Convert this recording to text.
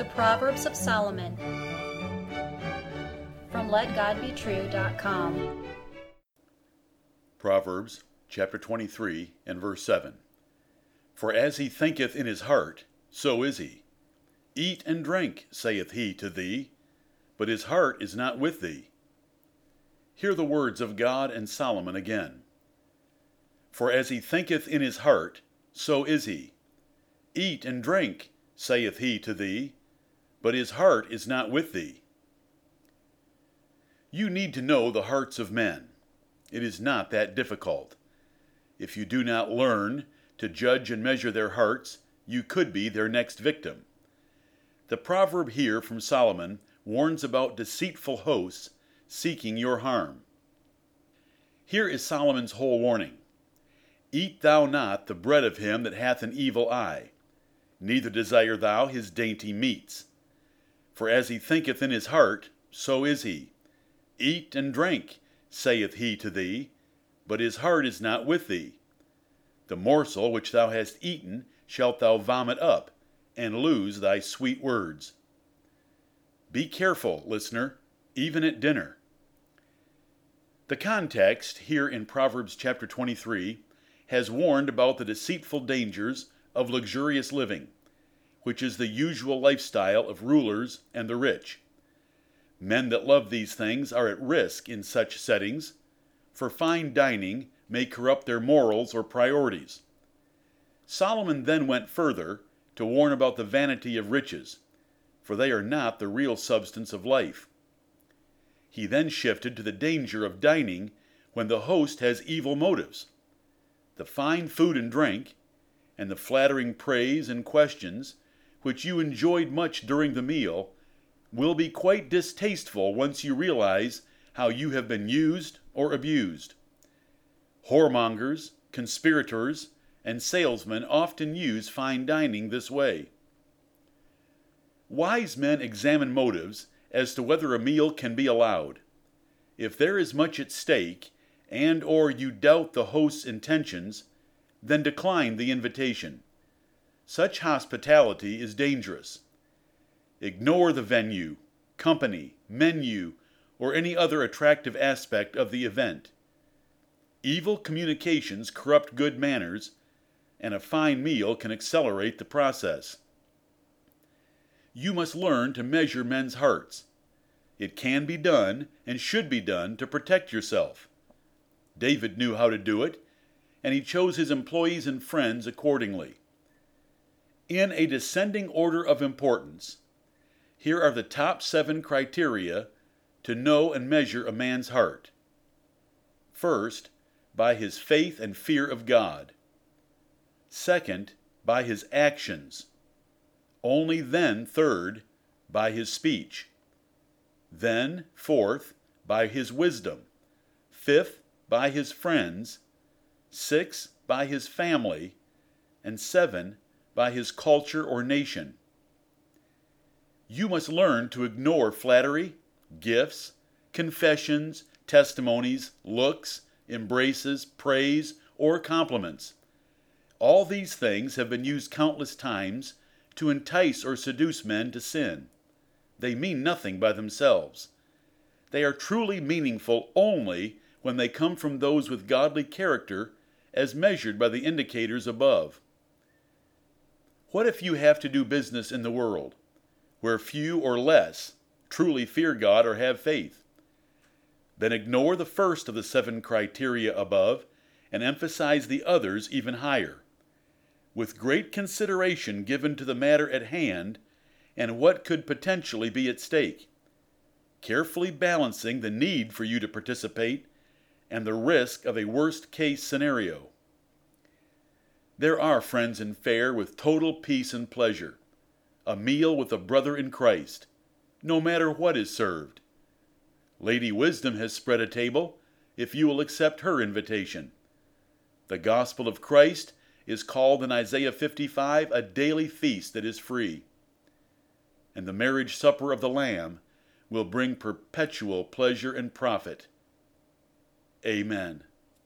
The Proverbs of Solomon, from LetGodBeTrue.com. Proverbs chapter 23 and verse 7. For as he thinketh in his heart, so is he. Eat and drink, saith he to thee, but his heart is not with thee. Hear the words of God and Solomon again. For as he thinketh in his heart, so is he. Eat and drink, saith he to thee, but his heart is not with thee. You need to know the hearts of men. It is not that difficult. If you do not learn to judge and measure their hearts, you could be their next victim. The proverb here from Solomon warns about deceitful hosts seeking your harm. Here is Solomon's whole warning. Eat thou not the bread of him that hath an evil eye, neither desire thou his dainty meats. For as he thinketh in his heart, so is he. Eat and drink, saith he to thee, but his heart is not with thee. The morsel which thou hast eaten shalt thou vomit up, and lose thy sweet words. Be careful, listener, even at dinner. The context here in Proverbs chapter 23 has warned about the deceitful dangers of luxurious living, which is the usual lifestyle of rulers and the rich. Men that love these things are at risk in such settings, for fine dining may corrupt their morals or priorities. Solomon then went further to warn about the vanity of riches, for they are not the real substance of life. He then shifted to the danger of dining when the host has evil motives. The fine food and drink, and the flattering praise and questions, which you enjoyed much during the meal, will be quite distasteful once you realize how you have been used or abused. Whoremongers, conspirators, and salesmen often use fine dining this way. Wise men examine motives as to whether a meal can be allowed. If there is much at stake, and or you doubt the host's intentions, then decline the invitation. Such hospitality is dangerous. Ignore the venue, company, menu, or any other attractive aspect of the event. Evil communications corrupt good manners, and a fine meal can accelerate the process. You must learn to measure men's hearts. It can be done and should be done to protect yourself. David knew how to do it, and he chose his employees and friends accordingly. In a descending order of importance, here are the top 7 criteria to know and measure a man's heart. First, by his faith and fear of God. Second, by his actions. Only then, third, by his speech. Then, fourth, by his wisdom. Fifth, by his friends, 6, by his family, and 7, by his culture or nation. You must learn to ignore flattery, gifts, confessions, testimonies, looks, embraces, praise, or compliments. All these things have been used countless times to entice or seduce men to sin. They mean nothing by themselves. They are truly meaningful only when they come from those with godly character, as measured by the indicators above. What if you have to do business in the world, where few or less truly fear God or have faith? Then ignore the first of the 7 criteria above, and emphasize the others even higher. With great consideration given to the matter at hand, and what could potentially be at stake, carefully balancing the need for you to participate and the risk of a worst-case scenario. There are friends in fare with total peace and pleasure, a meal with a brother in Christ, no matter what is served. Lady Wisdom has spread a table, if you will accept her invitation. The Gospel of Christ is called in Isaiah 55 a daily feast that is free. And the marriage supper of the Lamb will bring perpetual pleasure and profit. Amen.